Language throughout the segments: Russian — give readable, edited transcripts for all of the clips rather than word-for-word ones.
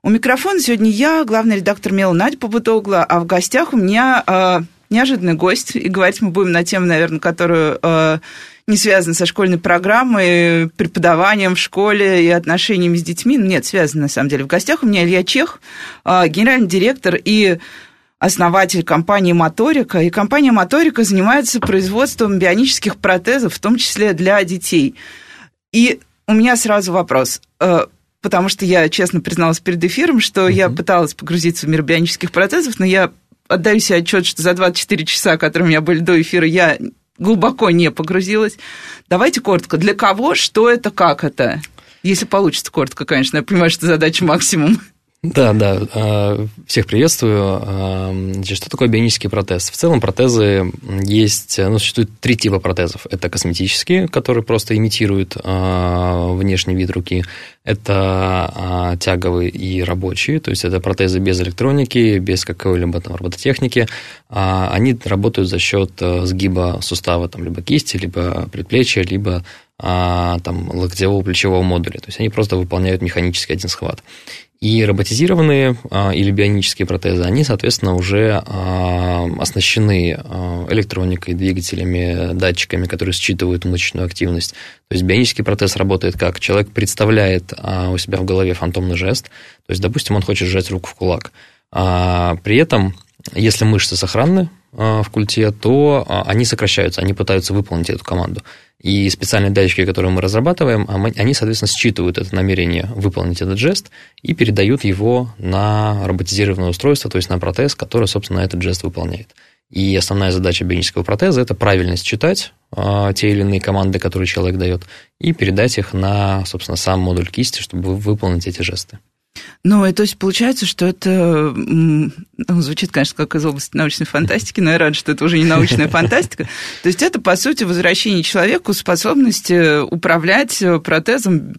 У микрофона сегодня я, главный редактор «МЕЛ» Надь Побудогла, а в гостях у меня неожиданный гость. И говорить мы будем на тему, наверное, которую не связана со школьной программой, преподаванием в школе и отношениями с детьми. Нет, связана на самом деле. В гостях у меня Илья Чех, генеральный директор и основатель компании «Моторика». И компания «Моторика» занимается производством бионических протезов, в том числе для детей. И у меня сразу вопрос. Потому что я честно призналась перед эфиром, что я пыталась погрузиться в мир бионических протезов, но я отдаю себе отчет, что за 24 часа, которые у меня были до эфира, я глубоко не погрузилась. Давайте коротко. Для кого, что это, как это? Если получится коротко, конечно. Я понимаю, что задача максимум. Да. Всех приветствую. Значит, что такое бионический протез? В целом протезы есть... существует три типа протезов. Это косметические, которые просто имитируют внешний вид руки. Это тяговые и рабочие. То есть, это протезы без электроники, без какой-либо там робототехники. Они работают за счет сгиба сустава, там, либо кисти, либо предплечья, либо там, локтевого плечевого модуля. То есть, они просто выполняют механически один схват. И роботизированные или бионические протезы, они, соответственно, уже оснащены электроникой, двигателями, датчиками, которые считывают мышечную активность. То есть бионический протез работает как? Человек представляет у себя в голове фантомный жест. То есть, допустим, он хочет сжать руку в кулак. При этом, если мышцы сохранны в культе, то они сокращаются, они пытаются выполнить эту команду. И специальные датчики, которые мы разрабатываем, они, соответственно, считывают это намерение выполнить этот жест и передают его на роботизированное устройство, то есть на протез, который, собственно, этот жест выполняет. И основная задача бионического протеза – это правильно считать те или иные команды, которые человек дает, и передать их на, собственно, сам модуль кисти, чтобы выполнить эти жесты. Ну, и то есть получается, что это звучит, конечно, как из области научной фантастики, но я рада, что это уже не научная фантастика. То есть это, по сути, возвращение человеку способности управлять протезом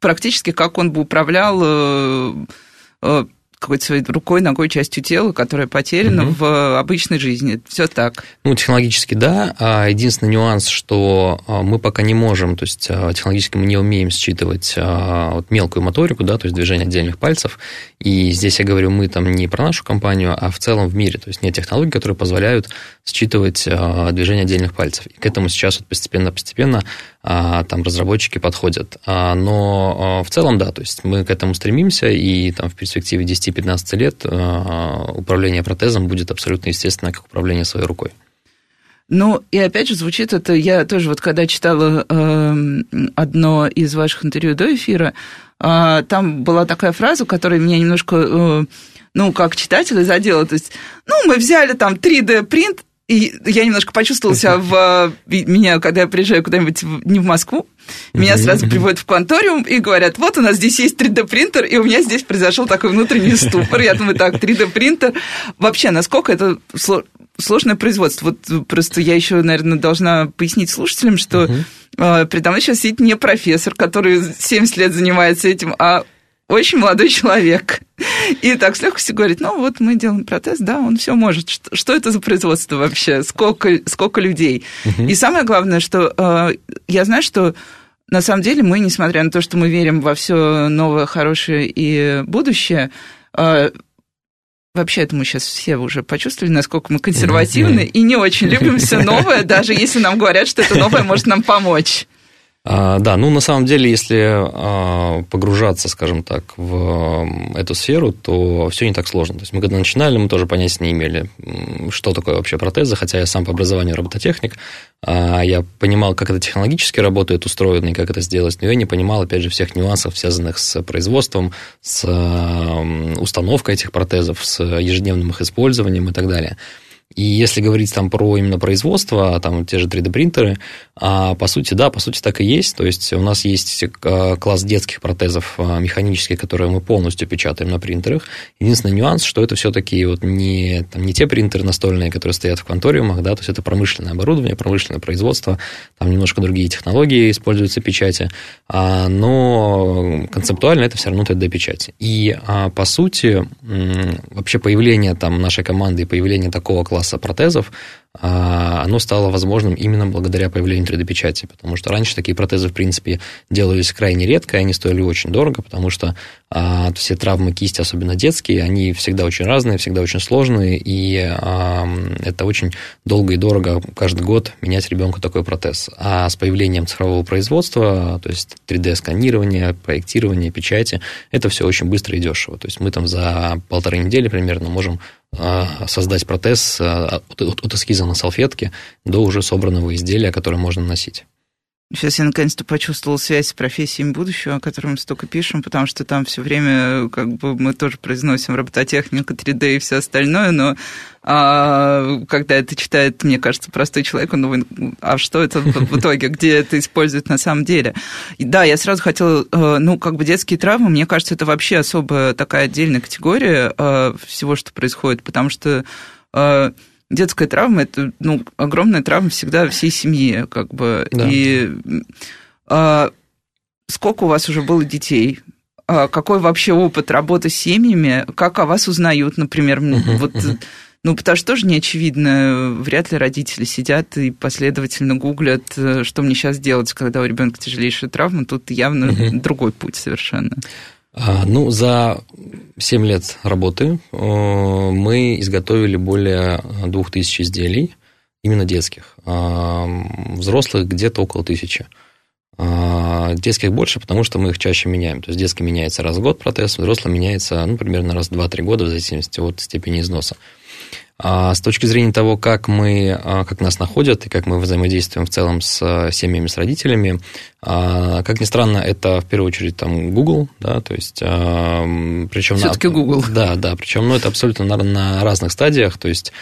практически как он бы управлял какой-то своей рукой, ногой, частью тела, которая потеряна в обычной жизни. Все так. Ну, технологически, да. Единственный нюанс, что мы пока не можем, то есть технологически мы не умеем считывать вот мелкую моторику, да, то есть движение отдельных пальцев. И здесь я говорю, мы там не про нашу компанию, а в целом в мире. То есть нет технологий, которые позволяют считывать движение отдельных пальцев. И к этому сейчас вот постепенно-постепенно там разработчики подходят. Но в целом, да, то есть мы к этому стремимся, и там в перспективе 10-15 лет управление протезом будет абсолютно естественно, как управление своей рукой. Ну, и опять же звучит это, я тоже вот когда читала одно из ваших интервью до эфира, там была такая фраза, которая меня немножко, как читателя задела, то есть, мы взяли там 3D-принт, и я немножко почувствовала себя когда я приезжаю куда-нибудь не в Москву, меня сразу приводят в кванториум и говорят, вот у нас здесь есть 3D-принтер, и у меня здесь произошел такой внутренний ступор. Я думаю, так, 3D-принтер. Вообще, насколько это сложное производство? Вот просто я еще, наверное, должна пояснить слушателям, что передо мной сейчас сидит не профессор, который 70 лет занимается этим, а очень молодой человек. И так с легкостью говорит, вот мы делаем протез, да, он все может. Что это за производство вообще? Сколько людей? И самое главное, что я знаю, что на самом деле мы, несмотря на то, что мы верим во все новое, хорошее и будущее, вообще это мы сейчас все уже почувствовали, насколько мы консервативны и не очень любим все новое, даже если нам говорят, что это новое может нам помочь. Да, на самом деле, если погружаться, скажем так, в эту сферу, то все не так сложно. То есть мы когда начинали, мы тоже понятия не имели, что такое вообще протезы, хотя я сам по образованию робототехник, я понимал, как это технологически работает, устроено и как это сделать, но я не понимал, опять же, всех нюансов, связанных с производством, с установкой этих протезов, с ежедневным их использованием и так далее. И если говорить там про именно производство, там те же 3D-принтеры, по сути, да, по сути так и есть. То есть у нас есть класс детских протезов механических, которые мы полностью печатаем на принтерах. Единственный нюанс, что это все-таки вот не те принтеры настольные, которые стоят в кванториумах, да, то есть это промышленное оборудование, промышленное производство, там немножко другие технологии используются печати, но концептуально это все равно 3D-печать. И по сути вообще появление там нашей команды и появление такого класса протезов, оно стало возможным именно благодаря появлению 3D-печати, потому что раньше такие протезы, в принципе, делались крайне редко, и они стоили очень дорого, потому что все травмы кисти, особенно детские, они всегда очень разные, всегда очень сложные, и это очень долго и дорого каждый год менять ребенку такой протез. А с появлением цифрового производства, то есть 3D-сканирование, проектирование, печати, это все очень быстро и дешево. То есть мы там за 1,5 недели примерно можем создать протез от эскиза на салфетке до уже собранного изделия, которое можно носить. Сейчас я наконец-то почувствовала связь с профессиями будущего, о которой мы столько пишем, потому что там все время как бы мы тоже произносим робототехнику, 3D и все остальное, но когда это читает, мне кажется, простой человек, он думает, а что это в итоге, где это используют на самом деле? И да, я сразу хотела, детские травмы, мне кажется, это вообще особая такая отдельная категория всего, что происходит, потому что... Детская травма – это огромная травма всегда всей семьи, как бы. Да. И сколько у вас уже было детей? Какой вообще опыт работы с семьями? Как о вас узнают, например? Потому что тоже не очевидно. Вряд ли родители сидят и последовательно гуглят, что мне сейчас делать, когда у ребенка тяжелейшая травма. Тут явно другой путь совершенно. За 7 лет работы мы изготовили более 2000 изделий, именно детских. Взрослых где-то около 1000. Детских больше, потому что мы их чаще меняем. То есть детский меняется раз в год протез, взрослый меняется примерно раз в 2-3 года в зависимости от степени износа. С точки зрения того, как нас находят и как мы взаимодействуем в целом с семьями, с родителями, как ни странно, это в первую очередь Google, да, то есть причем все-таки Google. Да, причем это абсолютно на разных стадиях, то есть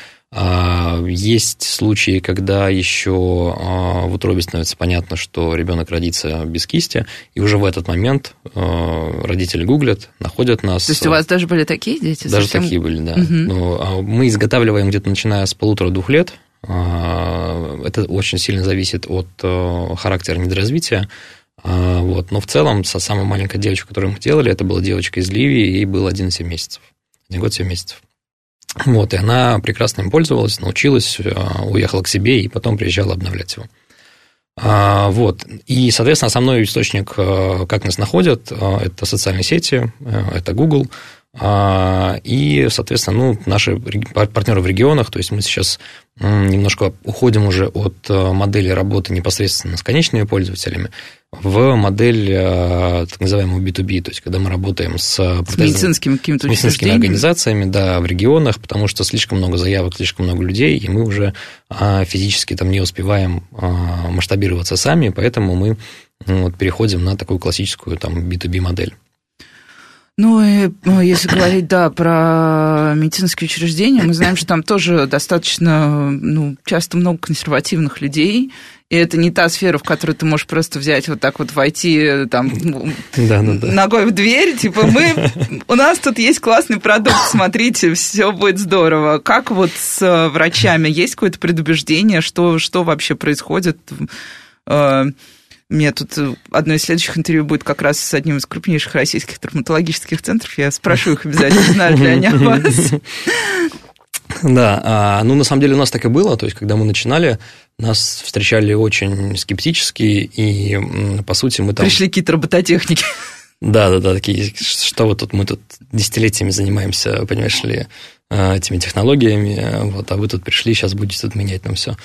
есть случаи, когда еще в утробе становится понятно, что ребенок родится без кисти, и уже в этот момент родители гуглят, находят нас. То есть у вас даже были такие дети? Даже совсем... такие были, да. Угу. Мы изготавливаем где-то начиная с 1,5-2 лет. Это очень сильно зависит от характера недоразвития. Но в целом, самая маленькая девочка, которую мы делали, это была девочка из Ливии, ей было 1,7 месяцев. 1 год 7 месяцев. И она прекрасно им пользовалась, научилась, уехала к себе и потом приезжала обновлять его. И, соответственно, основной источник, как нас находят, это социальные сети, это Google. И, соответственно, наши партнеры в регионах, то есть мы сейчас немножко уходим уже от модели работы непосредственно с конечными пользователями в модель так называемого B2B, то есть когда мы работаем с медицинскими организациями, да, в регионах, потому что слишком много заявок, слишком много людей, и мы уже физически не успеваем масштабироваться сами, поэтому мы переходим на такую классическую B2B модель. Если говорить, про медицинские учреждения, мы знаем, что там тоже достаточно, часто много консервативных людей, и это не та сфера, в которую ты можешь просто взять войти ногой в дверь, у нас тут есть классный продукт, смотрите, все будет здорово. Как с врачами? Есть какое-то предубеждение, что вообще происходит? У меня тут одно из следующих интервью будет как раз с одним из крупнейших российских травматологических центров. Я спрошу их обязательно, знают ли они о вас. Да, на самом деле у нас так и было. То есть, когда мы начинали, нас встречали очень скептически, и, по сути, мы там... Пришли какие-то робототехники. Да, такие, что мы тут десятилетиями занимаемся, понимаешь ли, этими технологиями, а вы тут пришли, сейчас будете отменять нам все.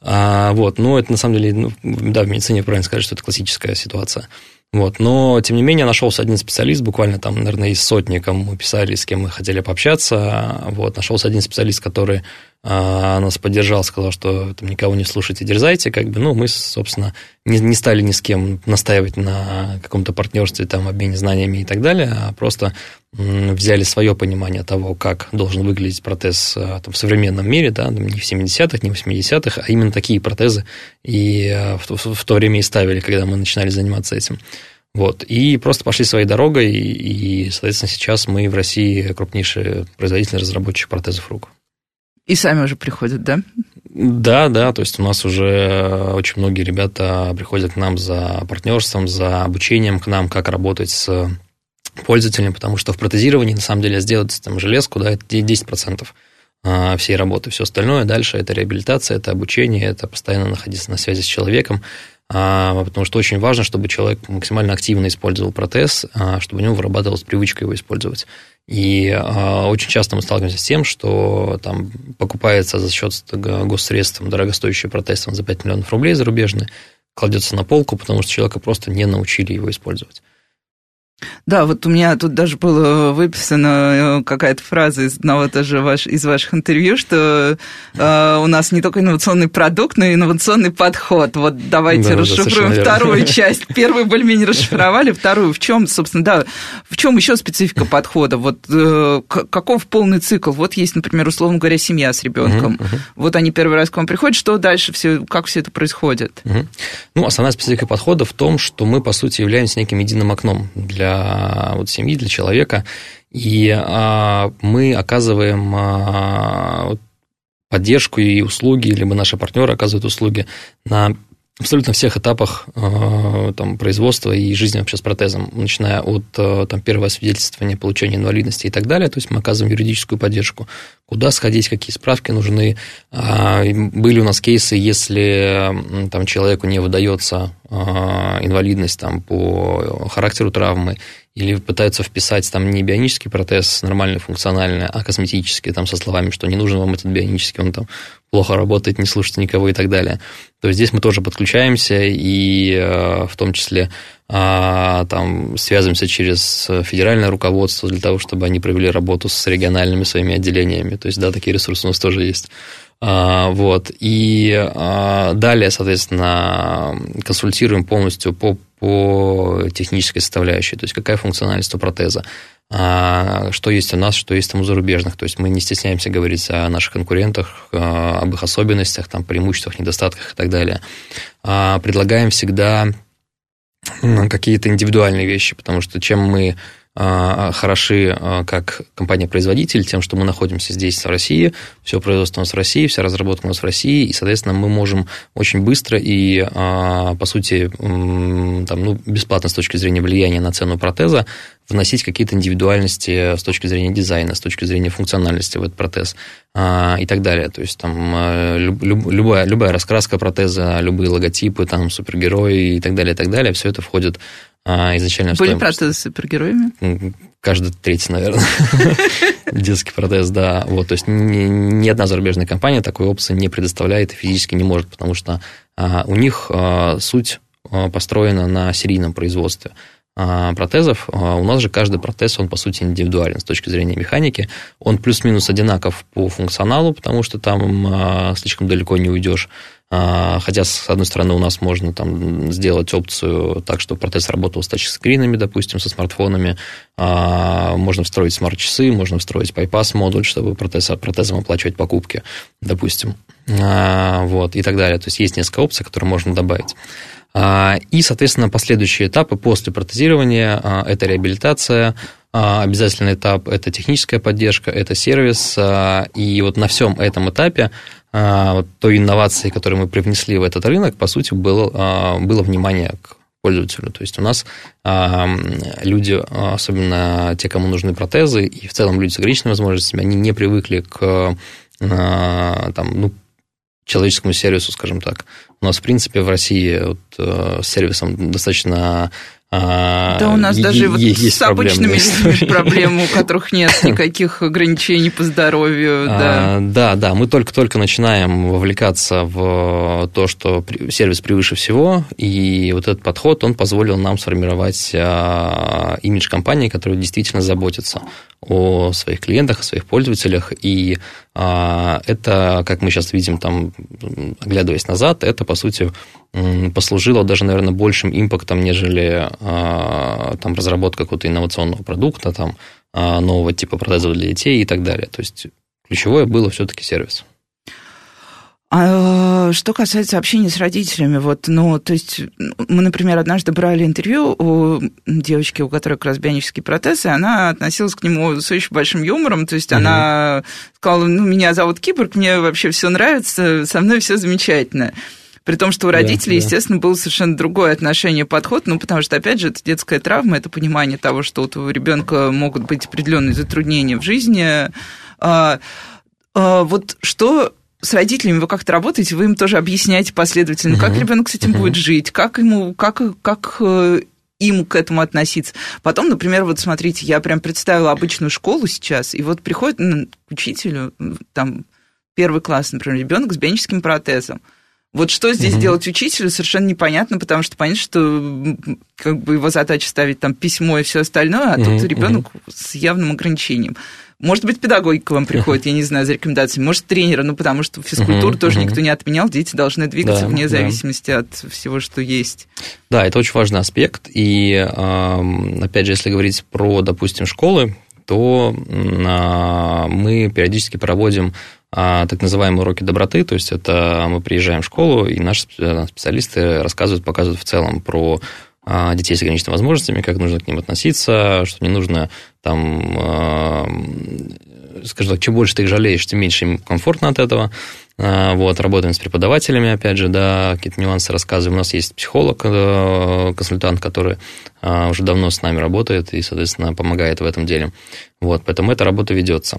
Это на самом деле, в медицине правильно сказать, что это классическая ситуация. Но, тем не менее, нашелся один специалист, буквально наверное, из сотни, кому мы писали, с кем мы хотели пообщаться. Нашелся один специалист, который нас поддержал, сказал, что там, никого не слушайте, дерзайте, как бы, ну, мы, собственно, не стали ни с кем настаивать на каком-то партнерстве, там, обмене знаниями и так далее, а просто взяли свое понимание того, как должен выглядеть протез там, в современном мире, да, не в 70-х, не в 80-х, а именно такие протезы и в то время и ставили, когда мы начинали заниматься этим. Вот. И просто пошли своей дорогой, и, соответственно, сейчас мы в России крупнейший производитель разработчик протезов рук. И сами уже приходят, да? Да, то есть у нас уже очень многие ребята приходят к нам за партнерством, за обучением к нам, как работать с пользователем, потому что в протезировании, на самом деле, сделать там, железку, да, это 10% всей работы. Все остальное дальше – это реабилитация, это обучение, это постоянно находиться на связи с человеком, потому что очень важно, чтобы человек максимально активно использовал протез, чтобы у него вырабатывалась привычка его использовать. И очень часто мы сталкиваемся с тем, что там покупается за счет госсредств дорогостоящий протез за 5 миллионов рублей зарубежный, кладется на полку, потому что человека просто не научили его использовать. Да, вот у меня тут даже была выписана какая-то фраза из одного тоже из ваших интервью, что у нас не только инновационный продукт, но и инновационный подход. Вот давайте расшифруем вторую часть. Первую более-менее расшифровали, вторую. В чем, собственно, да, в чем еще специфика подхода? Вот каков полный цикл? Вот есть, например, условно говоря, семья с ребенком. Вот они первый раз к вам приходят, что дальше, все, как все это происходит? Ну, основная специфика подхода в том, что мы, по сути, являемся неким единым окном для вот семьи, для человека, и мы оказываем поддержку и услуги, либо наши партнеры оказывают услуги на абсолютно всех этапах там, производства и жизни вообще с протезом, начиная от там, первого освидетельствования, получения инвалидности и так далее, то есть мы оказываем юридическую поддержку, куда сходить, какие справки нужны, были у нас кейсы, если там, человеку не выдается инвалидность там, по характеру травмы, или пытаются вписать там не бионический протез, нормальный, функциональный, а косметический, там, со словами, что не нужен вам этот бионический, он там плохо работает, не слушает никого и так далее. То есть здесь мы тоже подключаемся и в том числе там, связываемся через федеральное руководство для того, чтобы они провели работу с региональными своими отделениями. То есть, да, такие ресурсы у нас тоже есть. Вот. И далее, соответственно, консультируем полностью по технической составляющей, то есть какая функциональность у протеза, что есть у нас, что есть там у зарубежных. То есть мы не стесняемся говорить о наших конкурентах, об их особенностях, там, преимуществах, недостатках и так далее. Предлагаем всегда какие-то индивидуальные вещи, потому что чем мы хороши как компания-производитель, тем, что мы находимся здесь, в России, все производство у нас в России, вся разработка у нас в России, и, соответственно, мы можем очень быстро и, по сути, там, ну, бесплатно с точки зрения влияния на цену протеза вносить какие-то индивидуальности с точки зрения дизайна, с точки зрения функциональности в этот протез и так далее. То есть там любая раскраска протеза, любые логотипы, там, супергерои и так далее, все это входит изначально. Были протезы с супергероями? Каждый третий, наверное. Детский протез, да. Вот, то есть ни одна зарубежная компания такой опции не предоставляет и физически не может, потому что у них суть построена на серийном производстве протезов. У нас же каждый протез, он, по сути, индивидуален с точки зрения механики. Он плюс-минус одинаков по функционалу, потому что там слишком далеко не уйдешь. Хотя, с одной стороны, у нас можно там сделать опцию так, чтобы протез работал с тачскринами, допустим, со смартфонами. Можно встроить смарт-часы, можно встроить пайпас-модуль, чтобы протезом оплачивать покупки, допустим. Вот, и так далее. То есть, есть несколько опций, которые можно добавить. И, соответственно, последующие этапы после протезирования – это реабилитация, обязательный этап – это техническая поддержка, это сервис. И вот на всем этом этапе той инновации, которую мы привнесли в этот рынок, по сути, было внимание к пользователю. То есть у нас люди, особенно те, кому нужны протезы, и в целом люди с ограниченными возможностями, они не привыкли к человеческому сервису, скажем так. У нас, в принципе, в России с сервисом достаточно Да у нас даже вот с обычными людьми проблемы, у которых нет никаких ограничений по здоровью. Да. Да, мы только-только начинаем вовлекаться в то, что сервис превыше всего, и вот этот подход, он позволил нам сформировать имидж компании, которая действительно заботится о своих клиентах, о своих пользователях, и это, как мы сейчас видим, там, оглядываясь назад, это, по сути, послужило даже, наверное, большим импактом, нежели там, разработка какого-то инновационного продукта, там, нового типа протезов для детей и так далее. То есть ключевое было все-таки сервис. А что касается общения с родителями, вот, ну, то есть мы, например, однажды брали интервью у девочки, у которой как раз бионический протез, и она относилась к нему с очень большим юмором, то есть она сказала, ну, меня зовут Киборг, мне вообще все нравится, со мной все замечательно. При том, что у родителей, естественно, было совершенно другое отношение, подход, ну, потому что, опять же, это детская травма, это понимание того, что у твоего ребенка могут быть определенные затруднения в жизни. Вот что с родителями вы как-то работаете, вы им тоже объясняете последовательно, как ребенок с этим будет жить, как ему, как им к этому относиться. Потом, например, вот смотрите, я прям представила обычную школу сейчас, и вот приходит к учителю, там, первый класс, например, ребенок с бионическим протезом. Вот что здесь делать учителю, совершенно непонятно, потому что понятно, что как бы его задача ставить там письмо и все остальное, а тут ребенок с явным ограничением. Может быть, педагоги к вам приходят, я не знаю, за рекомендациями, может, тренеры, ну, потому что физкультуру тоже никто не отменял, дети должны двигаться вне зависимости от всего, что есть. Да, это очень важный аспект, и, опять же, если говорить про, допустим, школы, то мы периодически проводим так называемые уроки доброты, то есть это мы приезжаем в школу, и наши специалисты рассказывают, показывают в целом про детей с ограниченными возможностями, как нужно к ним относиться, что не нужно, там, скажем так, чем больше ты их жалеешь, тем меньше им комфортно от этого. Вот, работаем с преподавателями, опять же, да, какие-то нюансы рассказываем. У нас есть психолог, консультант, который уже давно с нами работает и, соответственно, помогает в этом деле. Вот, поэтому эта работа ведется.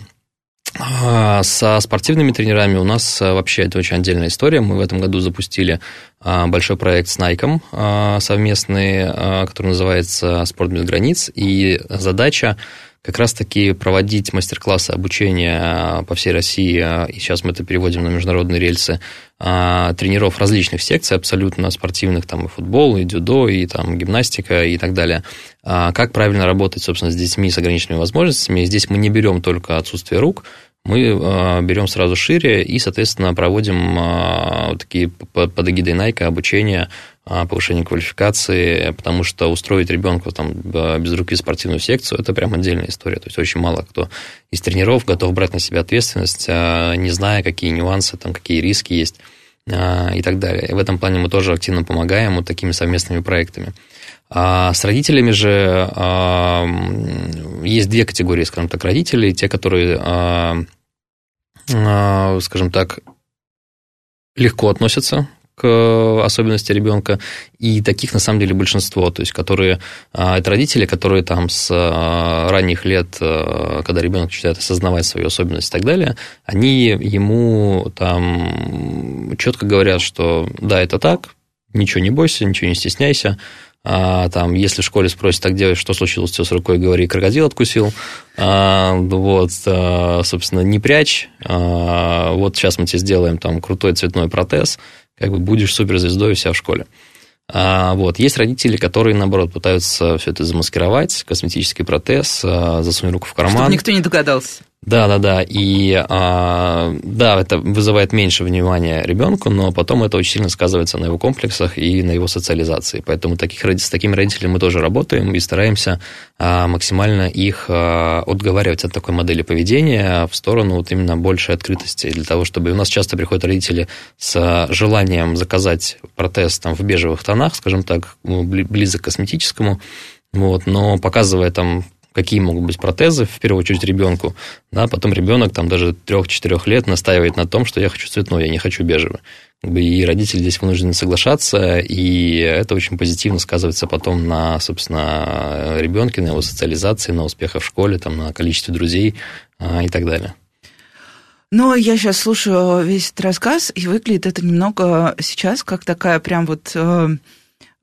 Со спортивными тренерами у нас вообще это очень отдельная история. Мы в этом году запустили большой проект с Nike совместный, который называется «Спорт без границ». И задача как раз-таки проводить мастер-классы обучения по всей России, и сейчас мы это переводим на международные рельсы, тренеров различных секций абсолютно спортивных, там и футбол, и дюдо, и там гимнастика, и так далее. Как правильно работать, собственно, с детьми с ограниченными возможностями. Здесь мы не берем только отсутствие рук, мы берем сразу шире и, соответственно, проводим вот такие под эгидой Nike обучения, повышение квалификации, потому что устроить ребенку там, без руки спортивную секцию – это прям отдельная история. То есть очень мало кто из тренеров готов брать на себя ответственность, не зная, какие нюансы, там, какие риски есть и так далее. И в этом плане мы тоже активно помогаем вот такими совместными проектами. А с родителями же есть две категории, скажем так, родителей. Те, которые, скажем так, легко относятся к особенности ребенка, и таких, на самом деле, большинство, то есть, которые, это родители, которые там с ранних лет, когда ребенок начинает осознавать свою особенность и так далее, они ему там четко говорят, что да, это так, ничего не бойся, ничего не стесняйся, там, если в школе спросят, так делать, что случилось с рукой, говори, крокодил откусил, вот, собственно, не прячь, вот сейчас мы тебе сделаем там крутой цветной протез, как бы будешь суперзвездой у себя в школе. Вот. Есть родители, которые, наоборот, пытаются все это засмаскировать, косметический протез, засунь руку в карман. Чтобы никто не догадался. Да. И да, это вызывает меньше внимания ребенку, но потом это очень сильно сказывается на его комплексах и на его социализации. Поэтому с такими родителями мы тоже работаем и стараемся максимально их отговаривать от такой модели поведения в сторону вот именно большей открытости. Для того, чтобы у нас часто приходят родители с желанием заказать протез там, в бежевых тонах, скажем так, близок к косметическому, вот, но показывая там, какие могут быть протезы, в первую очередь ребенку, да, потом ребенок там, даже 3-4 лет настаивает на том, что я хочу цветной, я не хочу бежевый. И родители здесь вынуждены соглашаться, и это очень позитивно сказывается потом на, собственно, ребенке, на его социализации, на успехах в школе, там, на количестве друзей и так далее. Но я сейчас слушаю весь этот рассказ, и выглядит это немного сейчас как такая прям вот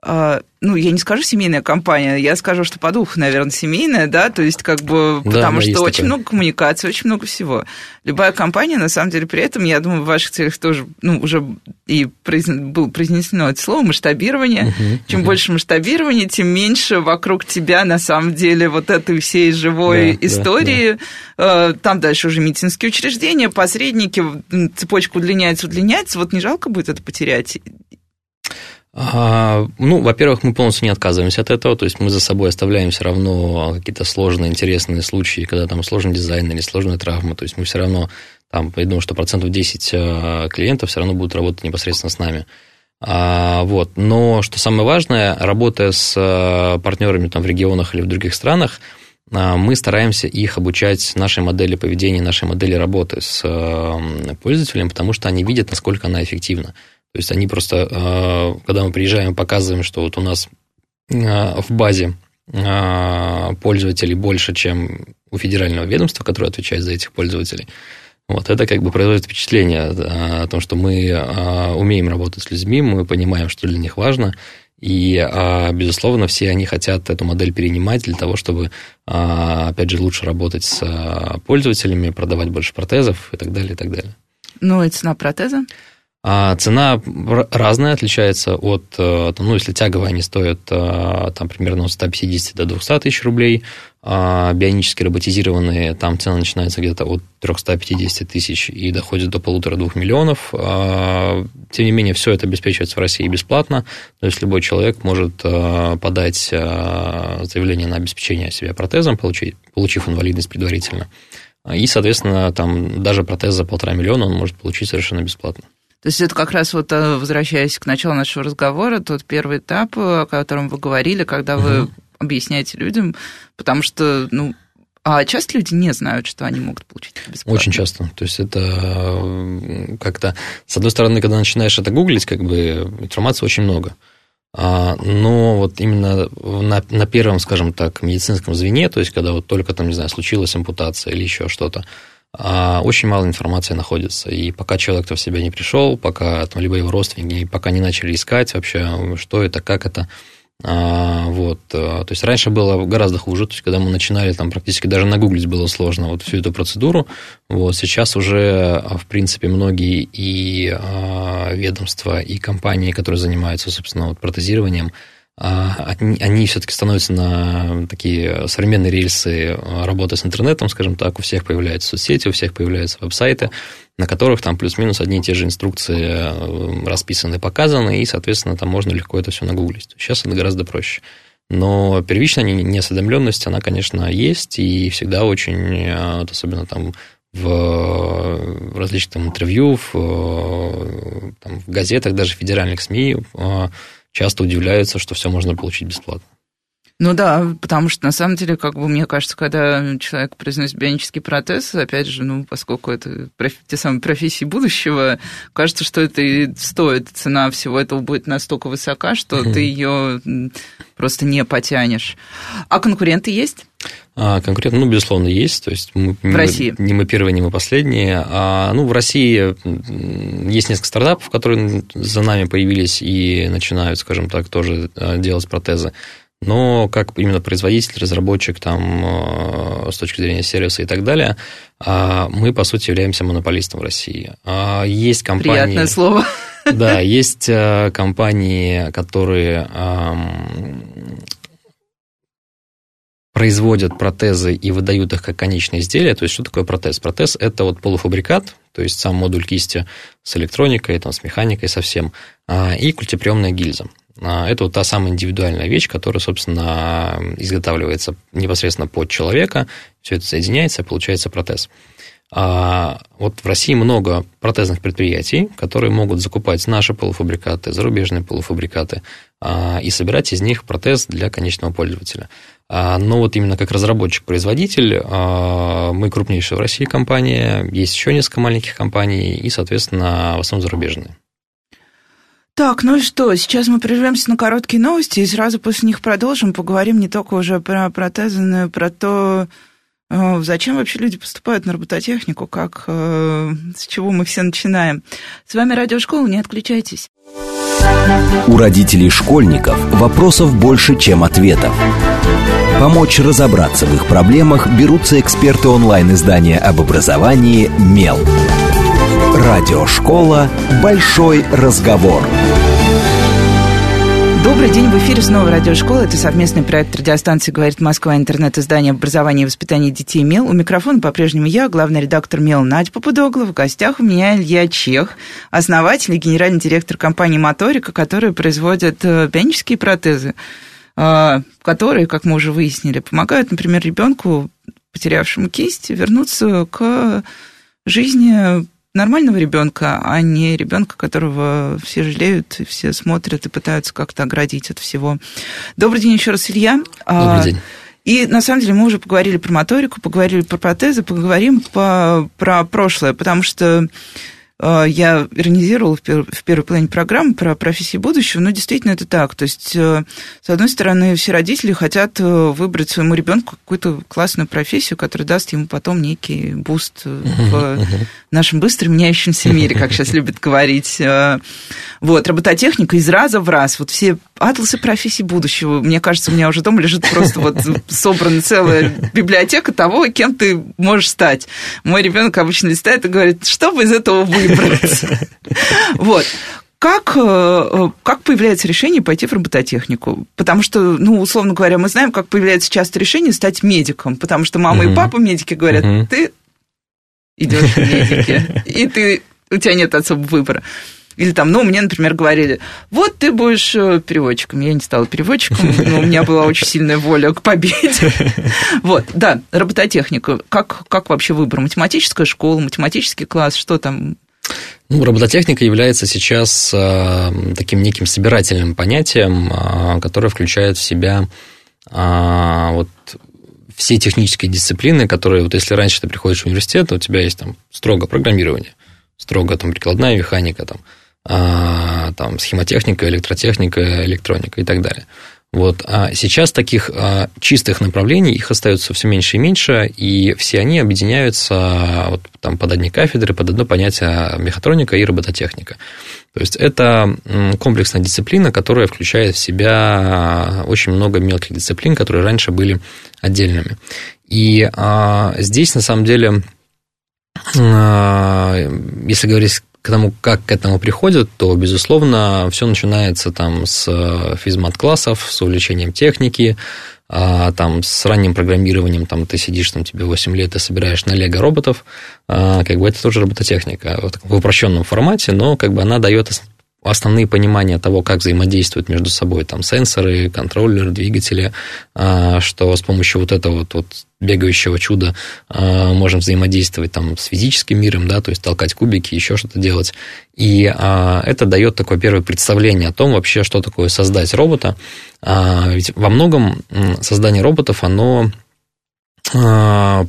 ну, я не скажу семейная компания, я скажу, что по духу, наверное, семейная, да, то есть как бы, да, потому что очень много коммуникаций, очень много всего. Любая компания, на самом деле, при этом, я думаю, в ваших целях тоже, ну, уже и было произнесено это слово масштабирование. Чем больше масштабирования, тем меньше вокруг тебя, на самом деле, вот этой всей живой истории. Там дальше уже медицинские учреждения, посредники, цепочка удлиняется, удлиняется, вот не жалко будет это потерять? Ну, во-первых, мы полностью не отказываемся от этого, то есть мы за собой оставляем все равно какие-то сложные, интересные случаи, когда там сложный дизайн или сложная травма, то есть мы все равно, там, я думаю, что 10% клиентов все равно будут работать непосредственно с нами. Вот. Но что самое важное, работая с партнерами там, в регионах или в других странах, мы стараемся их обучать нашей модели поведения, нашей модели работы с пользователем, потому что они видят, насколько она эффективна. То есть они просто, когда мы приезжаем, показываем, что вот у нас в базе пользователей больше, чем у федерального ведомства, которое отвечает за этих пользователей. Вот это как бы производит впечатление о том, что мы умеем работать с людьми, мы понимаем, что для них важно, и, безусловно, все они хотят эту модель перенимать для того, чтобы, опять же, лучше работать с пользователями, продавать больше протезов и так далее, и так далее. Ну, и цена протеза? Цена разная, отличается от, ну, если тяговые, они стоят там, примерно от 150 до 200 тысяч рублей, бионически роботизированные, там цена начинается где-то от 350 тысяч и доходит до 1,5–2 миллионов. Тем не менее, все это обеспечивается в России бесплатно, то есть любой человек может подать заявление на обеспечение себя протезом, получив инвалидность предварительно, и, соответственно, там даже протез за 1,5 миллиона он может получить совершенно бесплатно. То есть это как раз вот, возвращаясь к началу нашего разговора, тот первый этап, о котором вы говорили, когда вы объясняете людям, потому что, ну, а часто люди не знают, что они могут получить бесплатно. Очень часто. То есть это как-то, с одной стороны, когда начинаешь это гуглить, как бы информации очень много. Но вот именно на первом, скажем так, медицинском звене, то есть когда вот только там, не знаю, случилась ампутация или еще что-то, очень мало информации находится. И пока человек-то в себя не пришел, пока там, либо его родственники пока не начали искать вообще, что это, как это. Вот. То есть раньше было гораздо хуже. То есть когда мы начинали, там практически даже нагуглить было сложно вот всю эту процедуру. Вот. Сейчас уже, в принципе, многие и ведомства, и компании, которые занимаются, собственно, вот, протезированием, они все-таки становятся на такие современные рельсы работы с интернетом, скажем так, у всех появляются соцсети, у всех появляются веб-сайты, на которых там плюс-минус одни и те же инструкции расписаны, показаны, и, соответственно, там можно легко это все нагуглить. Сейчас это гораздо проще. Но первичная неосведомленность, она, конечно, есть, и всегда очень, особенно там в различных интервью, там, в газетах, даже федеральных СМИ, часто удивляются, что все можно получить бесплатно. Ну да, потому что, на самом деле, как бы мне кажется, когда человек произносит бионический протез, опять же, ну, поскольку это те самые профессии будущего, кажется, что это и стоит, цена всего этого будет настолько высока, что ты ее просто не потянешь. А конкуренты есть? Конкуренты, ну, безусловно, есть. То есть в России? Не мы первые, не мы последние. Ну, в России есть несколько стартапов, которые за нами появились и начинают, скажем так, тоже делать протезы. Но как именно производитель, разработчик там, с точки зрения сервиса и так далее, мы, по сути, являемся монополистом в России. Есть компании... Приятное слово. Да, есть компании, которые производят протезы и выдают их как конечные изделия. То есть, что такое протез? Протез – это вот полуфабрикат, то есть сам модуль кисти с электроникой, там, с механикой, со всем, и культиприемная гильза. Это вот та самая индивидуальная вещь, которая, собственно, изготавливается непосредственно под человека, все это соединяется, и получается протез. Вот в России много протезных предприятий, которые могут закупать наши полуфабрикаты, зарубежные полуфабрикаты и собирать из них протез для конечного пользователя. Но вот именно как разработчик-производитель мы крупнейшая в России компания, есть еще несколько маленьких компаний и, соответственно, в основном зарубежные. Так, ну и что, сейчас мы прервемся на короткие новости и сразу после них продолжим, поговорим не только уже про протезы, но и про то, зачем вообще люди поступают на робототехнику, как, с чего мы все начинаем. С вами Радиошкола, не отключайтесь. У родителей школьников вопросов больше, чем ответов. Помочь разобраться в их проблемах берутся эксперты онлайн-издания об образовании «МЕЛ». Радиошкола «Большой разговор». Добрый день, в эфире снова «Радиошкола». Это совместный проект радиостанции «Говорит Москва», интернет-издание образования и воспитания детей «МЕЛ». У микрофона по-прежнему я, главный редактор «МЕЛ» Надь Побудогла. В гостях у меня Илья Чех, основатель и генеральный директор компании «Моторика», которая производит бионические протезы, которые, как мы уже выяснили, помогают, например, ребенку, потерявшему кисть, вернуться к жизни нормального ребенка, а не ребенка, которого все жалеют, и все смотрят и пытаются как-то оградить от всего. Добрый день еще раз, Илья. Добрый день. И, на самом деле, мы уже поговорили про моторику, поговорили про протезы, поговорим про прошлое, потому что я иронизировала в первой половине программы про профессии будущего, но действительно это так. То есть, с одной стороны, все родители хотят выбрать своему ребенку какую-то классную профессию, которая даст ему потом некий буст в нашем быстро меняющемся мире, как сейчас любят говорить. Вот, робототехника из раза в раз. Вот все атласы профессий будущего. Мне кажется, у меня уже дома лежит просто вот собрана целая библиотека того, кем ты можешь стать. Мой ребенок обычно листает и говорит, что бы из этого выбрать? Вот. Как появляется решение пойти в робототехнику? Потому что, ну, условно говоря, мы знаем, как появляется часто решение стать медиком, потому что мама и папа медики говорят, ты идешь в медики, и у тебя нет особого выбора. Или там, ну, мне, например, говорили, вот ты будешь переводчиком. Я не стала переводчиком, но у меня была очень сильная воля к победе. Вот, да, робототехника. Как вообще выбор? Математическая школа, математический класс, что там? Ну, робототехника является сейчас таким неким собирательным понятием, которое включает в себя вот все технические дисциплины, которые, вот если раньше ты приходишь в университет, у тебя есть там строго программирование, строго там прикладная механика, там схемотехника, электротехника, электроника и так далее. Вот. А сейчас таких чистых направлений, их остается все меньше и меньше, и все они объединяются вот, там, под одни кафедры, под одно понятие мехатроника и робототехника. То есть, это комплексная дисциплина, которая включает в себя очень много мелких дисциплин, которые раньше были отдельными. И здесь, на самом деле, если говорить как к этому приходят, то, безусловно, все начинается там с физмат-классов, с увлечением техники, там, с ранним программированием, там, ты сидишь, там, тебе 8 лет, ты собираешь на лего роботов, как бы это тоже робототехника в упрощенном формате, но как бы она дает основные понимания того, как взаимодействуют между собой там сенсоры, контроллеры, двигатели, что с помощью вот этого вот бегающего чуда можем взаимодействовать там с физическим миром, да, то есть толкать кубики, еще что-то делать. И это дает такое первое представление о том вообще, что такое создать робота. Ведь во многом создание роботов, оно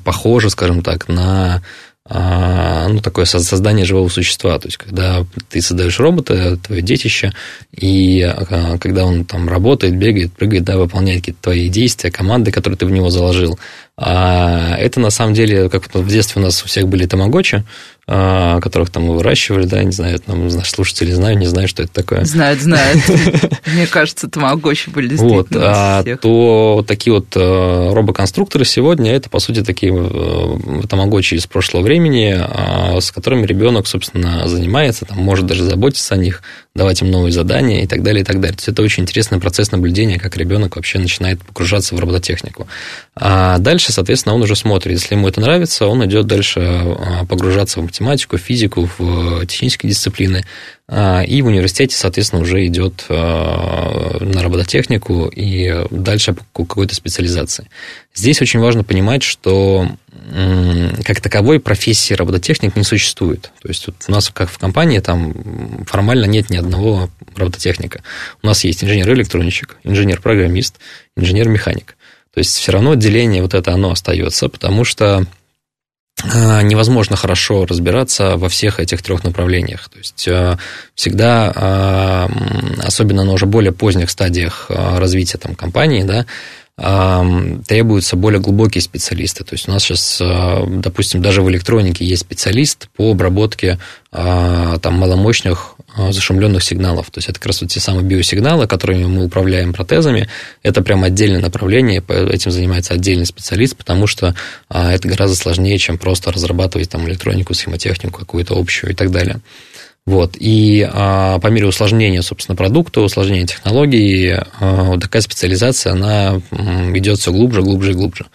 похоже, скажем так, на ну, такое создание живого существа. То есть, когда ты создаешь робота, твое детище, и когда он там работает, бегает, прыгает, да, выполняет какие-то твои действия, команды, которые ты в него заложил. Это, на самом деле, как в детстве у нас у всех были тамагочи, которых там мы выращивали, да, не знаю, там, слушатели знают, не знают, что это такое. Знают. Мне кажется, тамагочи были действительно всех. То такие вот робоконструкторы сегодня, это, по сути, такие тамагочи из прошлого времени, с которыми ребенок, собственно, занимается, там, может даже заботиться о них, давать им новые задания и так далее, и так далее. То есть, это очень интересный процесс наблюдения, как ребенок вообще начинает погружаться в робототехнику. А дальше, соответственно, он уже смотрит. Если ему это нравится, он идет дальше погружаться в математику, физику, в технические дисциплины. И в университете, соответственно, уже идет на робототехнику и дальше по какой-то специализации. Здесь очень важно понимать, что как таковой профессии робототехник не существует. То есть, вот у нас, как в компании, там формально нет ни одного робототехника. У нас есть инженер-электронщик, инженер-программист, инженер-механик. То есть, все равно деление вот это, оно остается, потому что невозможно хорошо разбираться во всех этих трех направлениях. То есть, всегда, особенно на уже более поздних стадиях развития там, компании, да, требуются более глубокие специалисты. То есть у нас сейчас, допустим, даже в электронике есть специалист по обработке там, маломощных зашумленных сигналов. То есть это как раз вот те самые биосигналы, которыми мы управляем протезами. Это прям отдельное направление, этим занимается отдельный специалист, потому что это гораздо сложнее, чем просто разрабатывать там, электронику, схемотехнику какую-то общую и так далее. Вот. И по мере усложнения, собственно, продукта, усложнения технологий, вот такая специализация, она идет все глубже, глубже и глубже.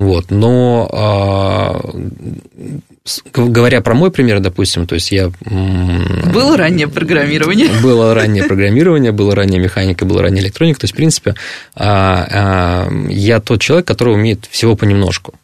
Вот. Но, говоря про мой пример, допустим, то есть я... Было раннее программирование. Было раннее программирование, была ранняя механика, была ранняя электроника. То есть, в принципе, я тот человек, который умеет всего понемножку.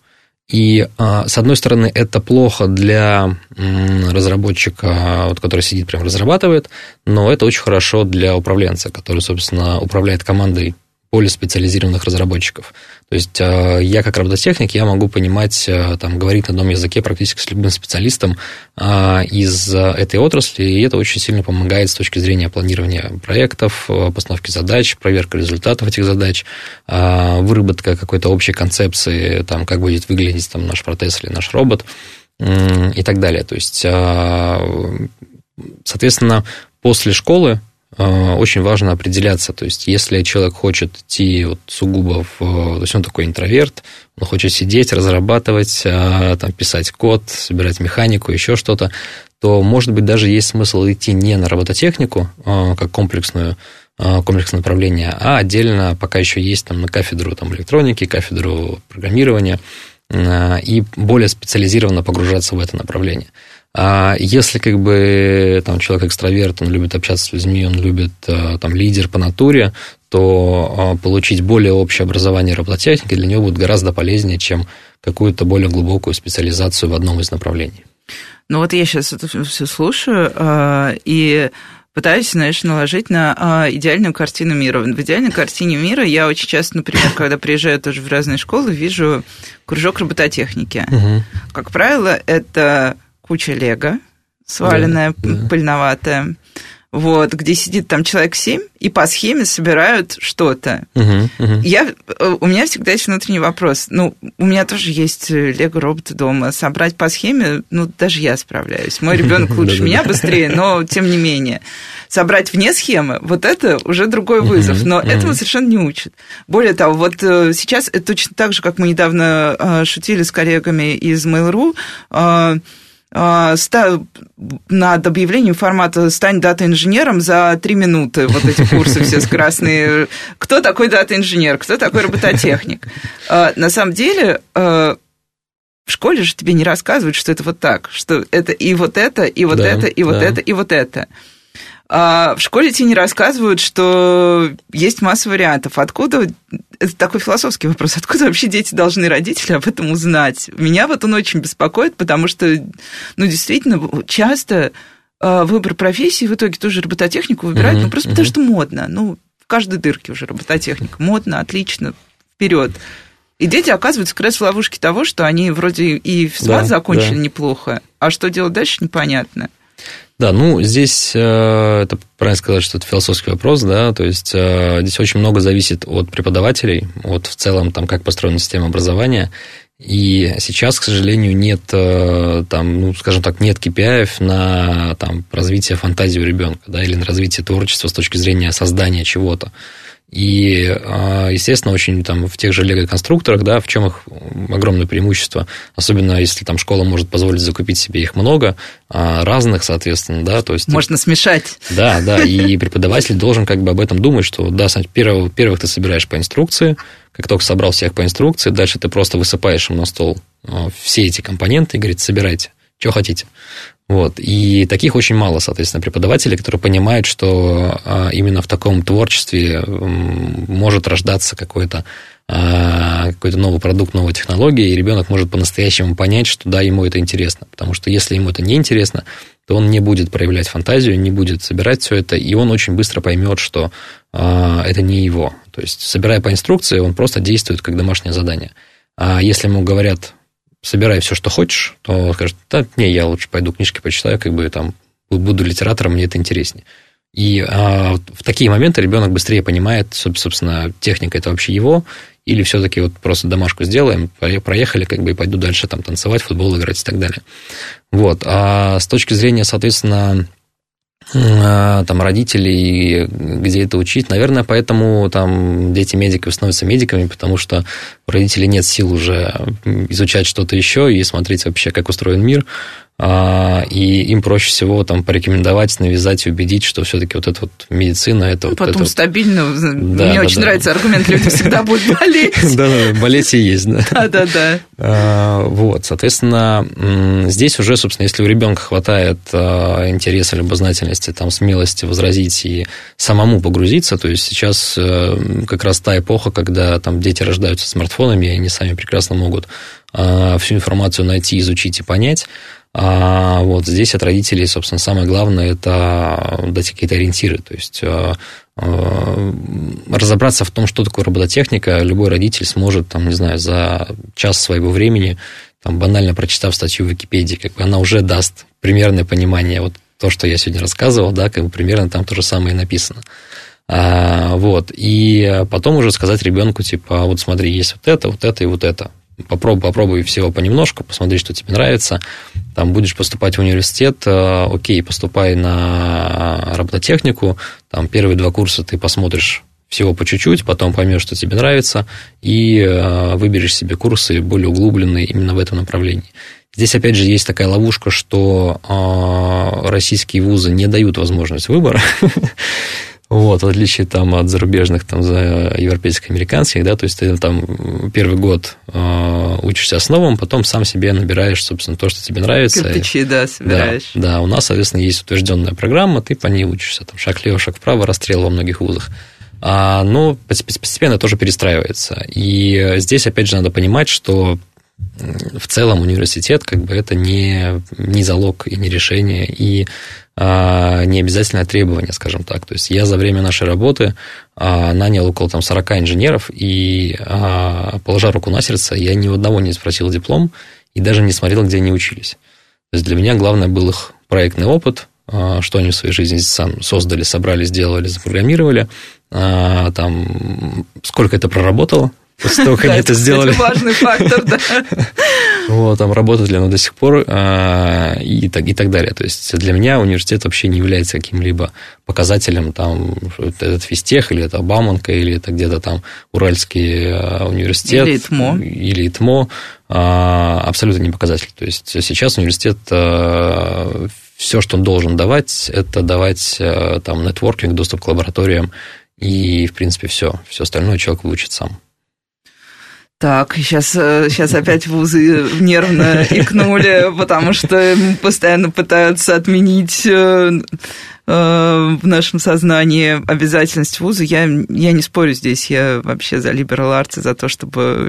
И, с одной стороны, это плохо для разработчика, вот, который сидит, прям разрабатывает, но это очень хорошо для управленца, который, собственно, управляет командой более специализированных разработчиков. То есть, я как робототехник, я могу понимать, там, говорить на одном языке практически с любым специалистом из этой отрасли, и это очень сильно помогает с точки зрения планирования проектов, постановки задач, проверка результатов этих задач, выработка какой-то общей концепции, там, как будет выглядеть там, наш протез или наш робот и так далее. То есть, соответственно, после школы очень важно определяться, то есть если человек хочет идти вот сугубо, то есть он такой интроверт, он хочет сидеть, разрабатывать, там, писать код, собирать механику, еще что-то, то, может быть, даже есть смысл идти не на робототехнику, как комплексное направление, а отдельно пока еще есть там, на кафедру там, электроники, кафедру программирования, и более специализированно погружаться в это направление. А если как бы там, человек экстраверт, он любит общаться с людьми, он любит там, лидер по натуре, то получить более общее образование робототехники для него будет гораздо полезнее, чем какую-то более глубокую специализацию в одном из направлений. Ну вот я сейчас это все слушаю и пытаюсь, знаешь, наложить на идеальную картину мира. В идеальной картине мира я очень часто, например, когда приезжаю тоже в разные школы, вижу кружок робототехники. Угу. Как правило, это... куча лего, сваленная, да. Пыльноватая, вот, где сидит там человек 7, и по схеме собирают что-то. Угу. У меня всегда есть внутренний вопрос. Ну, у меня тоже есть лего-роботы дома. Собрать по схеме, ну, даже я справляюсь. Мой ребенок лучше меня, быстрее, но тем не менее. Собрать вне схемы, вот это уже другой вызов, но этому совершенно не учат. Более того, вот сейчас это точно так же, как мы недавно шутили с коллегами из Mail.ru, над объявлением формата «Стань дата-инженером за 3 минуты». Вот эти курсы все с красные. Кто такой дата-инженер, кто такой робототехник? На самом деле, в школе же тебе не рассказывают, что это вот так, что это и вот это, и вот это, и вот это, и вот это. В школе тебе не рассказывают, что есть масса вариантов. Откуда... Это такой философский вопрос. Откуда вообще дети должны, родители, об этом узнать? Меня вот он очень беспокоит, потому что, ну, действительно, часто выбор профессии в итоге тоже робототехнику выбирают, ну, просто потому что модно. Ну, в каждой дырке уже робототехника. Модно, отлично, вперед. И дети оказываются как раз в ловушке того, что они вроде и физмат закончили неплохо, а что делать дальше, непонятно. Да, ну, здесь, это правильно сказать, что это философский вопрос, да, то есть здесь очень много зависит от преподавателей, от в целом, там, как построена система образования, и сейчас, к сожалению, нет, там, ну, скажем так, нет KPI на там, развитие фантазии у ребенка, да, или на развитие творчества с точки зрения создания чего-то. И, естественно, очень там в тех же лего-конструкторах, да, в чем их огромное преимущество, особенно если там школа может позволить закупить себе их много, разных, соответственно, да, то есть... Можно смешать. Да, да, и преподаватель должен как бы об этом думать, что, да, первых ты собираешь по инструкции, как только собрал всех по инструкции, дальше ты просто высыпаешь им на стол все эти компоненты и, говорит, собирайте, что хотите. Вот. И таких очень мало, соответственно, преподавателей, которые понимают, что именно в таком творчестве может рождаться какой-то новый продукт, новая технология, и ребенок может по-настоящему понять, что да, ему это интересно. Потому что если ему это не интересно, то он не будет проявлять фантазию, не будет собирать все это, и он очень быстро поймет, что это не его. То есть, собирая по инструкции, он просто действует как домашнее задание. А если ему говорят... собирай все, что хочешь, то скажет, да, не, я лучше пойду книжки почитаю, как бы там буду литератором, мне это интереснее. И в такие моменты ребенок быстрее понимает, собственно, техника это вообще его, или все-таки вот просто домашку сделаем, проехали, как бы и пойду дальше там танцевать, футбол играть и так далее. Вот. А с точки зрения, соответственно, там, родителей, где это учить. Наверное, поэтому там дети медиков становятся медиками, потому что у родителей нет сил уже изучать что-то еще и смотреть вообще, как устроен мир. И им проще всего там порекомендовать, навязать, убедить, что все-таки вот эта вот медицина, это вот... Потом это стабильно. Да, Мне очень нравится аргумент, люди всегда будут болеть. Да, болеть и есть, да. Да-да-да. Вот, соответственно, здесь уже, собственно, если у ребенка хватает интереса, любознательности, там, смелости возразить и самому погрузиться, то есть сейчас как раз та эпоха, когда там дети рождаются смартфонами, и они сами прекрасно могут всю информацию найти, изучить и понять. А вот здесь от родителей, собственно, самое главное – это дать какие-то ориентиры, то есть разобраться в том, что такое робототехника, любой родитель сможет, там, не знаю, за час своего времени, там, банально прочитав статью в Википедии, как бы она уже даст примерное понимание, вот то, что я сегодня рассказывал, да, как бы примерно там то же самое и написано. Вот, и потом уже сказать ребенку, типа, вот смотри, есть вот это и вот это. Попробуй всего понемножку, посмотри, что тебе нравится. Там будешь поступать в университет, окей, поступай на робототехнику. Там первые 2 курса ты посмотришь всего по чуть-чуть, потом поймешь, что тебе нравится, и выберешь себе курсы более углубленные именно в этом направлении. Здесь, опять же, есть такая ловушка, что российские вузы не дают возможность выбора. Вот, в отличие там, от зарубежных, там, европейских, американских, да, то есть ты там первый год учишься основам, потом сам себе набираешь, собственно, то, что тебе нравится. Кирпичи, да, собираешь. Да, да, у нас, соответственно, есть утвержденная программа, ты по ней учишься, там, шаг лево, шаг вправо, расстрел во многих вузах. Но постепенно тоже перестраивается. И здесь, опять же, надо понимать, что в целом университет, как бы, это не залог и не решение, и не обязательное требование, скажем так. То есть я за время нашей работы нанял около там, 40 инженеров, и, положа руку на сердце, я ни у одного не спросил диплом и даже не смотрел, где они учились. То есть для меня главное был их проектный опыт, что они в своей жизни создали, собрали, сделали, запрограммировали, там, сколько это проработало. После того, как они это сделали. Это важный фактор, да. Вот, там работает ли оно до сих пор и так далее. То есть для меня университет вообще не является каким-либо показателем, там, это физтех, или это Бауманка, или это где-то там Уральский университет. Или ИТМО. Абсолютно не показатель. То есть сейчас университет, все, что он должен давать, это давать там нетворкинг, доступ к лабораториям, и, в принципе, все. Все остальное человек выучит сам. Так, сейчас опять вузы нервно икнули, потому что постоянно пытаются отменить в нашем сознании обязательность вуза. Я не спорю здесь, я вообще за liberal arts, за то, чтобы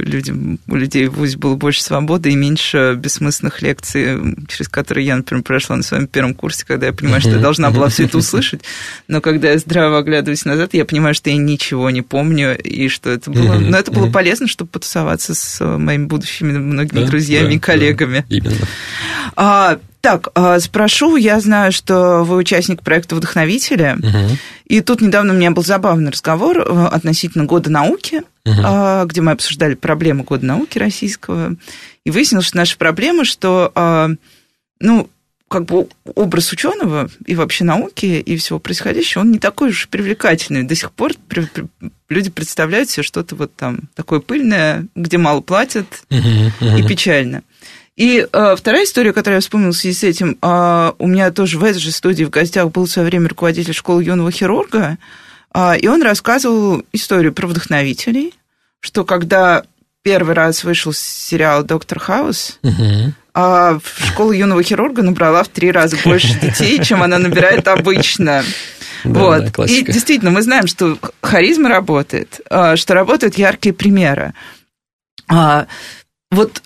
у людей в вузе было больше свободы и меньше бессмысленных лекций, через которые я, например, прошла на своем первом курсе, когда я понимаю, что я должна была все это услышать, но когда я здраво оглядываюсь назад, я понимаю, что я ничего не помню, и что это было... Но это было полезно, чтобы потусоваться с моими будущими многими друзьями и коллегами. Именно. Так, спрошу, я знаю, что вы участник проекта «Вдохновители», и тут недавно у меня был забавный разговор относительно года науки, где мы обсуждали проблемы года науки российского, и выяснилось, что наша проблема, что, ну, как бы образ ученого и вообще науки и всего происходящего, он не такой уж привлекательный. До сих пор люди представляют себе что-то вот там такое пыльное, где мало платят и печально. И вторая история, которую я вспомнила в связи с этим, у меня тоже в этой же студии в гостях был в свое время руководитель школы юного хирурга, и он рассказывал историю про вдохновителей, что когда первый раз вышел сериал «Доктор Хаус», а школа юного хирурга набрала в 3 раза больше детей, чем она набирает обычно. Вот. Да, и действительно, мы знаем, что харизма работает, что работают яркие примеры. Вот...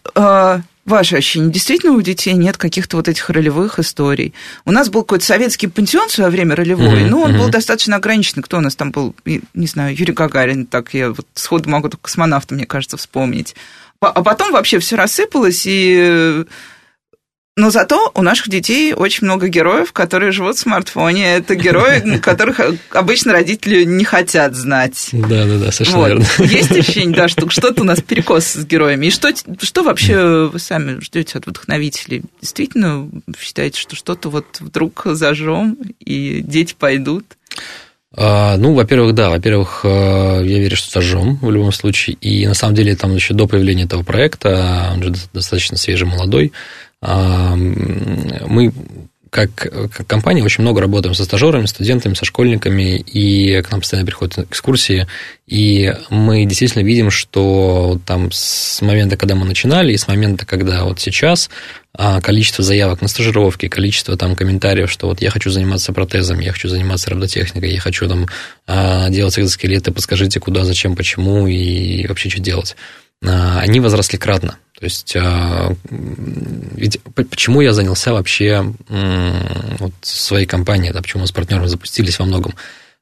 Ваше ощущение, действительно у детей нет каких-то вот этих ролевых историй? У нас был какой-то советский пансион в свое время ролевой, но он был достаточно ограниченный. Кто у нас там был? Не знаю, Юрий Гагарин, так я вот сходу могу только космонавта, мне кажется, вспомнить. А потом вообще все рассыпалось, и Но зато у наших детей очень много героев, которые живут в смартфоне. Это герои, которых обычно родители не хотят знать. Да, совершенно вот. Верно. Есть ощущение, да, что что-то у нас перекос с героями. И что вообще вы сами ждете от вдохновителей? Действительно считаете, что что-то вот вдруг зажжем, и дети пойдут? Ну, во-первых, да. Во-первых, я верю, что зажжем в любом случае. И на самом деле там еще до появления этого проекта, он же достаточно свежий, молодой, мы, как компания, очень много работаем со стажерами, студентами, со школьниками, и к нам постоянно приходят экскурсии, и мы действительно видим, что там с момента, когда мы начинали, и с момента, когда вот сейчас, количество заявок на стажировки, количество там комментариев, что вот я хочу заниматься протезом, я хочу заниматься робототехникой, я хочу там делать экзоскелеты, подскажите, куда, зачем, почему и вообще что делать. Они возросли кратно. То есть, ведь почему я занялся вообще вот своей компанией, да, почему мы с партнером запустились во многом?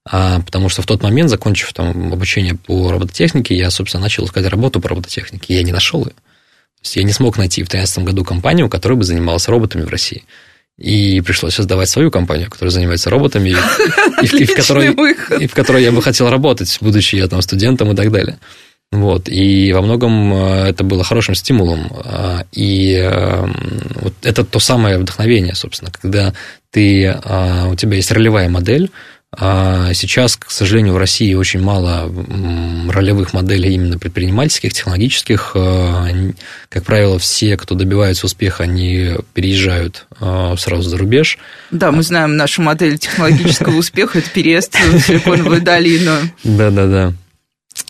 Потому что в тот момент, закончив там обучение по робототехнике, я, собственно, начал искать работу по робототехнике, я не нашел ее. То есть, я не смог найти в 2013 году компанию, которая бы занималась роботами в России. И пришлось создавать свою компанию, которая занимается роботами, и в которой я бы хотел работать, будучи я там студентом и так далее. Вот, и во многом это было хорошим стимулом, и вот это то самое вдохновение, собственно, когда у тебя есть ролевая модель. Сейчас, к сожалению, в России очень мало ролевых моделей именно предпринимательских, технологических. Как правило, все, кто добивается успеха, они переезжают сразу за рубеж. Да, мы знаем нашу модель технологического успеха, это переезд в Силиконовую долину. Да.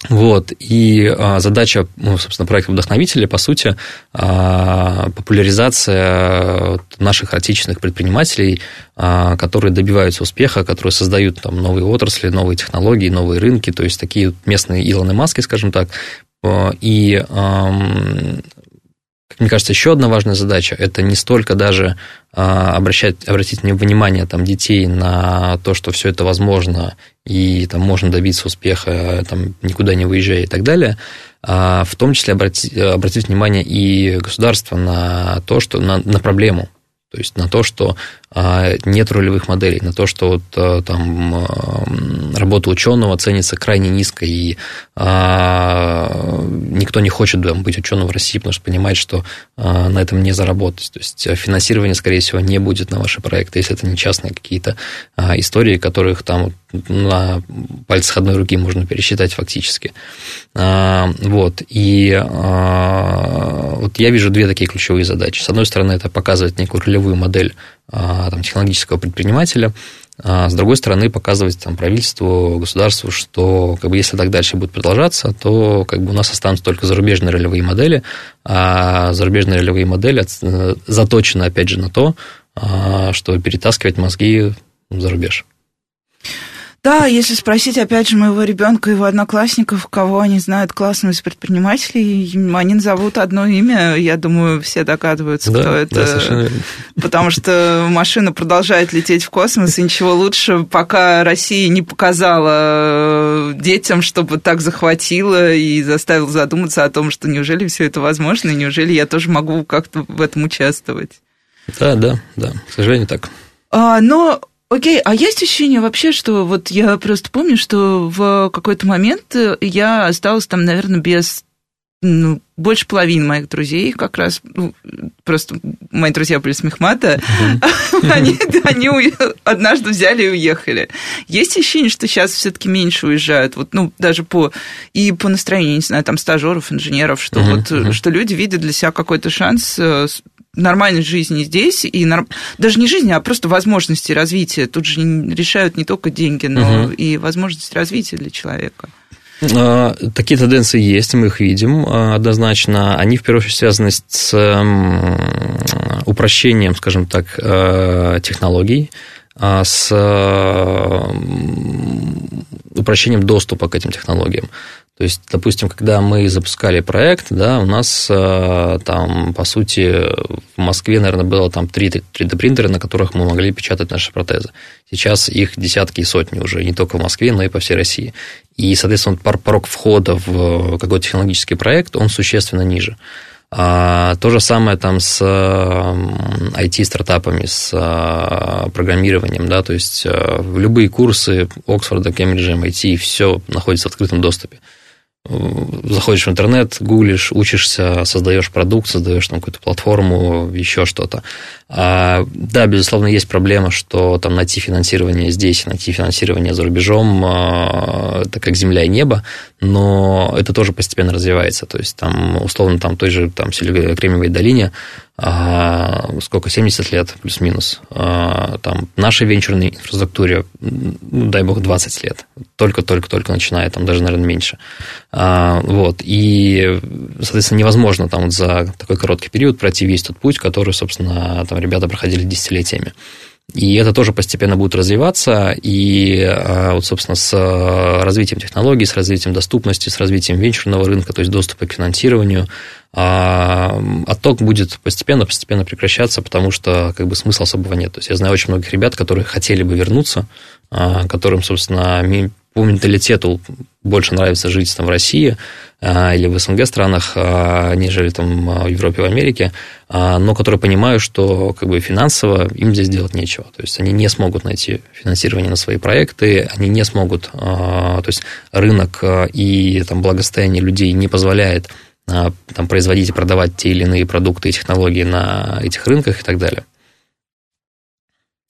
Вот, и задача, собственно, проекта «Вдохновители», по сути, популяризация наших отечественных предпринимателей, которые добиваются успеха, которые создают там новые отрасли, новые технологии, новые рынки, то есть такие местные Илоны Маски, скажем так. И, мне кажется, еще одна важная задача – это не столько даже обратить внимание там, детей на то, что все это возможно, и там, можно добиться успеха, там, никуда не выезжая и так далее, а в том числе обратить внимание и государство на то, что на проблему. То есть на то, что нет ролевых моделей, на то, что вот, там, работа ученого ценится крайне низко, и никто не хочет быть ученым в России, потому что понимает, что на этом не заработать. То есть финансирование, скорее всего, не будет на ваши проекты, если это не частные какие-то истории, которых там на пальцах одной руки можно пересчитать фактически. Вот. И вот я вижу две такие ключевые задачи. С одной стороны, это показывать некую ролевую модель там, технологического предпринимателя, с другой стороны, показывать там, правительству, государству, что как бы, если так дальше будет продолжаться, то как бы, у нас останутся только зарубежные ролевые модели, а зарубежные ролевые модели заточены, опять же, на то, что перетаскивать мозги за рубеж. Да, если спросить, опять же, моего ребенка, его одноклассников, кого они знают классным из предпринимателей, они назовут одно имя, я думаю, все догадываются, кто это. Да, совершенно верно. Потому что машина продолжает лететь в космос, и ничего лучше, пока Россия не показала детям, чтобы так захватило и заставила задуматься о том, что неужели все это возможно, и неужели я тоже могу как-то в этом участвовать. Да, к сожалению, так. Но... Окей, а есть ощущение вообще, что вот я просто помню, что в какой-то момент я осталась там, наверное, без больше половины моих друзей как раз, просто мои друзья были с мехмата, они однажды взяли и уехали. Есть ощущение, что сейчас все-таки меньше уезжают, вот, ну, даже по настроению, не знаю, там, стажеров, инженеров, что вот, что люди видят для себя какой-то шанс нормальной жизни здесь, и даже не жизни, а просто возможности развития. Тут же решают не только деньги, но и возможность развития для человека. Такие тенденции есть, мы их видим однозначно. Они, в первую очередь, связаны с упрощением, скажем так, технологий, с упрощением доступа к этим технологиям. То есть, допустим, когда мы запускали проект, да, у нас там, по сути, в Москве, наверное, было там 3 3D-принтера, на которых мы могли печатать наши протезы. Сейчас их десятки и сотни уже, не только в Москве, но и по всей России. И, соответственно, порог входа в какой-то технологический проект, он существенно ниже. То же самое там с IT-стартапами, с программированием, да, то есть любые курсы Оксфорда, Кембриджа, MIT, все находится в открытом доступе. Заходишь в интернет, гуглишь, учишься, создаешь продукт, создаешь там какую-то платформу, еще что-то. Да, безусловно, есть проблема, что там найти финансирование здесь, найти финансирование за рубежом, это как земля и небо, но это тоже постепенно развивается. То есть, там, условно, там, той же там, Кремниевой долине, сколько, 70 лет плюс-минус. Там, нашей венчурной инфраструктуре, ну, дай бог, 20 лет. Только-только-только начинает, там, даже, наверное, меньше. Вот. И, соответственно, невозможно там, вот, за такой короткий период пройти весь тот путь, который, собственно, там, ребята проходили десятилетиями. И это тоже постепенно будет развиваться, и, вот, собственно, с развитием технологий, с развитием доступности, с развитием венчурного рынка, то есть доступа к финансированию, отток будет постепенно прекращаться, потому что как бы, смысла особого нет. То есть я знаю очень многих ребят, которые хотели бы вернуться, которым, собственно, по менталитету больше нравится жить там, в России или в СНГ странах, нежели там, в Европе, в Америке, но которые понимают, что как бы, финансово им здесь делать нечего. То есть они не смогут найти финансирование на свои проекты, они не смогут, то есть рынок и там, благосостояние людей не позволяет там, производить и продавать те или иные продукты и технологии на этих рынках и так далее.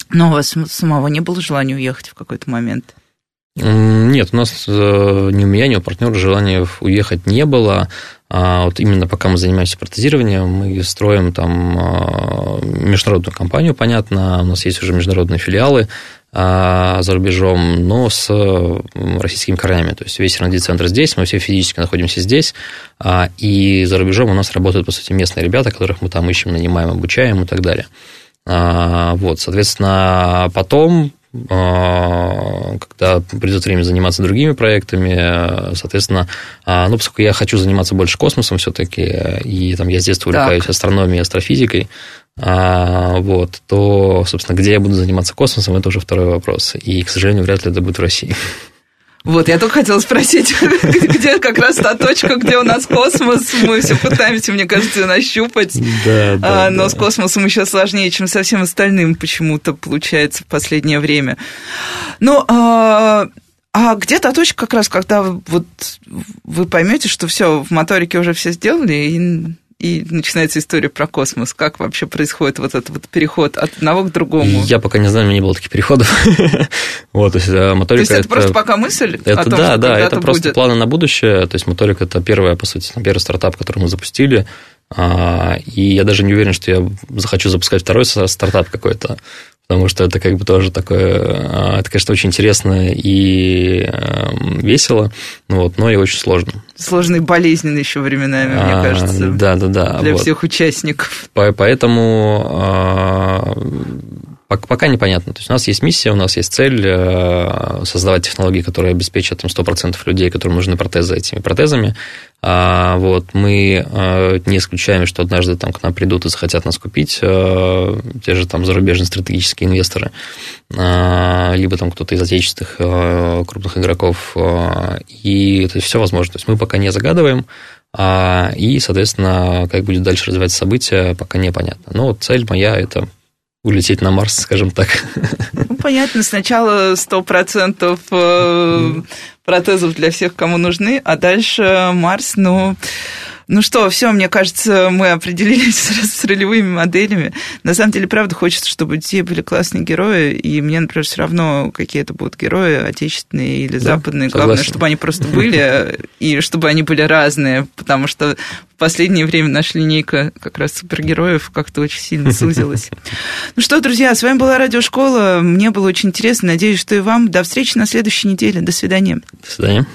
Но у вас самого не было желания уехать в какой-то момент? Нет, у нас ни у меня, ни у партнера желания уехать не было. Вот именно пока мы занимаемся протезированием, мы строим там международную компанию, понятно, у нас есть уже международные филиалы за рубежом, но с российскими корнями. То есть весь R&D-центр здесь, мы все физически находимся здесь, и за рубежом у нас работают, по сути, местные ребята, которых мы там ищем, нанимаем, обучаем и так далее. Вот, соответственно, потом... когда придет время заниматься другими проектами, соответственно, ну, поскольку я хочу заниматься больше космосом все-таки, и там я с детства увлекаюсь астрономией, астрофизикой, вот, то, собственно, где я буду заниматься космосом, это уже второй вопрос. И, к сожалению, вряд ли это будет в России. Вот, я только хотела спросить, где как раз та точка, где у нас космос, мы все пытаемся, мне кажется, нащупать, но с космосом еще сложнее, чем со всем остальным почему-то получается в последнее время. Ну, а где та точка как раз, когда вот вы поймете, что все, в моторике уже все сделали, и начинается история про космос. Как вообще происходит вот этот вот переход от одного к другому? Я пока не знаю, у меня не было таких переходов. Вот, то есть моторика, это просто пока мысль о том, что это просто планы на будущее. То есть моторика – это первая, по сути, первый стартап, который мы запустили. И я даже не уверен, что я захочу запускать второй стартап какой-то. Потому что это как бы тоже такое... Это, конечно, очень интересно и весело, вот, но и очень сложно. Сложно и болезненно еще временами, мне кажется. Да. Для вот. Всех участников. Поэтому пока непонятно. То есть у нас есть миссия, у нас есть цель создавать технологии, которые обеспечат там, 100% людей, которым нужны протезы, этими протезами. Вот, мы не исключаем, что однажды там, к нам придут и захотят нас купить, те же там, зарубежные стратегические инвесторы, либо там, кто-то из отечественных крупных игроков. И то есть, все возможно. То есть мы пока не загадываем, и, соответственно, как будет дальше развиваться событие, пока непонятно. Но вот цель моя – это... улететь на Марс, скажем так. Ну, понятно, сначала 100% протезов для всех, кому нужны, а дальше Марс, ну что, все, мне кажется, мы определились с ролевыми моделями. На самом деле, правда, хочется, чтобы у детей были классные герои, и мне, например, все равно, какие это будут герои, отечественные или западные. Главное, согласен. Чтобы они просто были, и чтобы они были разные, потому что в последнее время наша линейка как раз супергероев как-то очень сильно сузилась. Ну что, друзья, с вами была Радиошкола. Мне было очень интересно. Надеюсь, что и вам. До встречи на следующей неделе. До свидания. До свидания.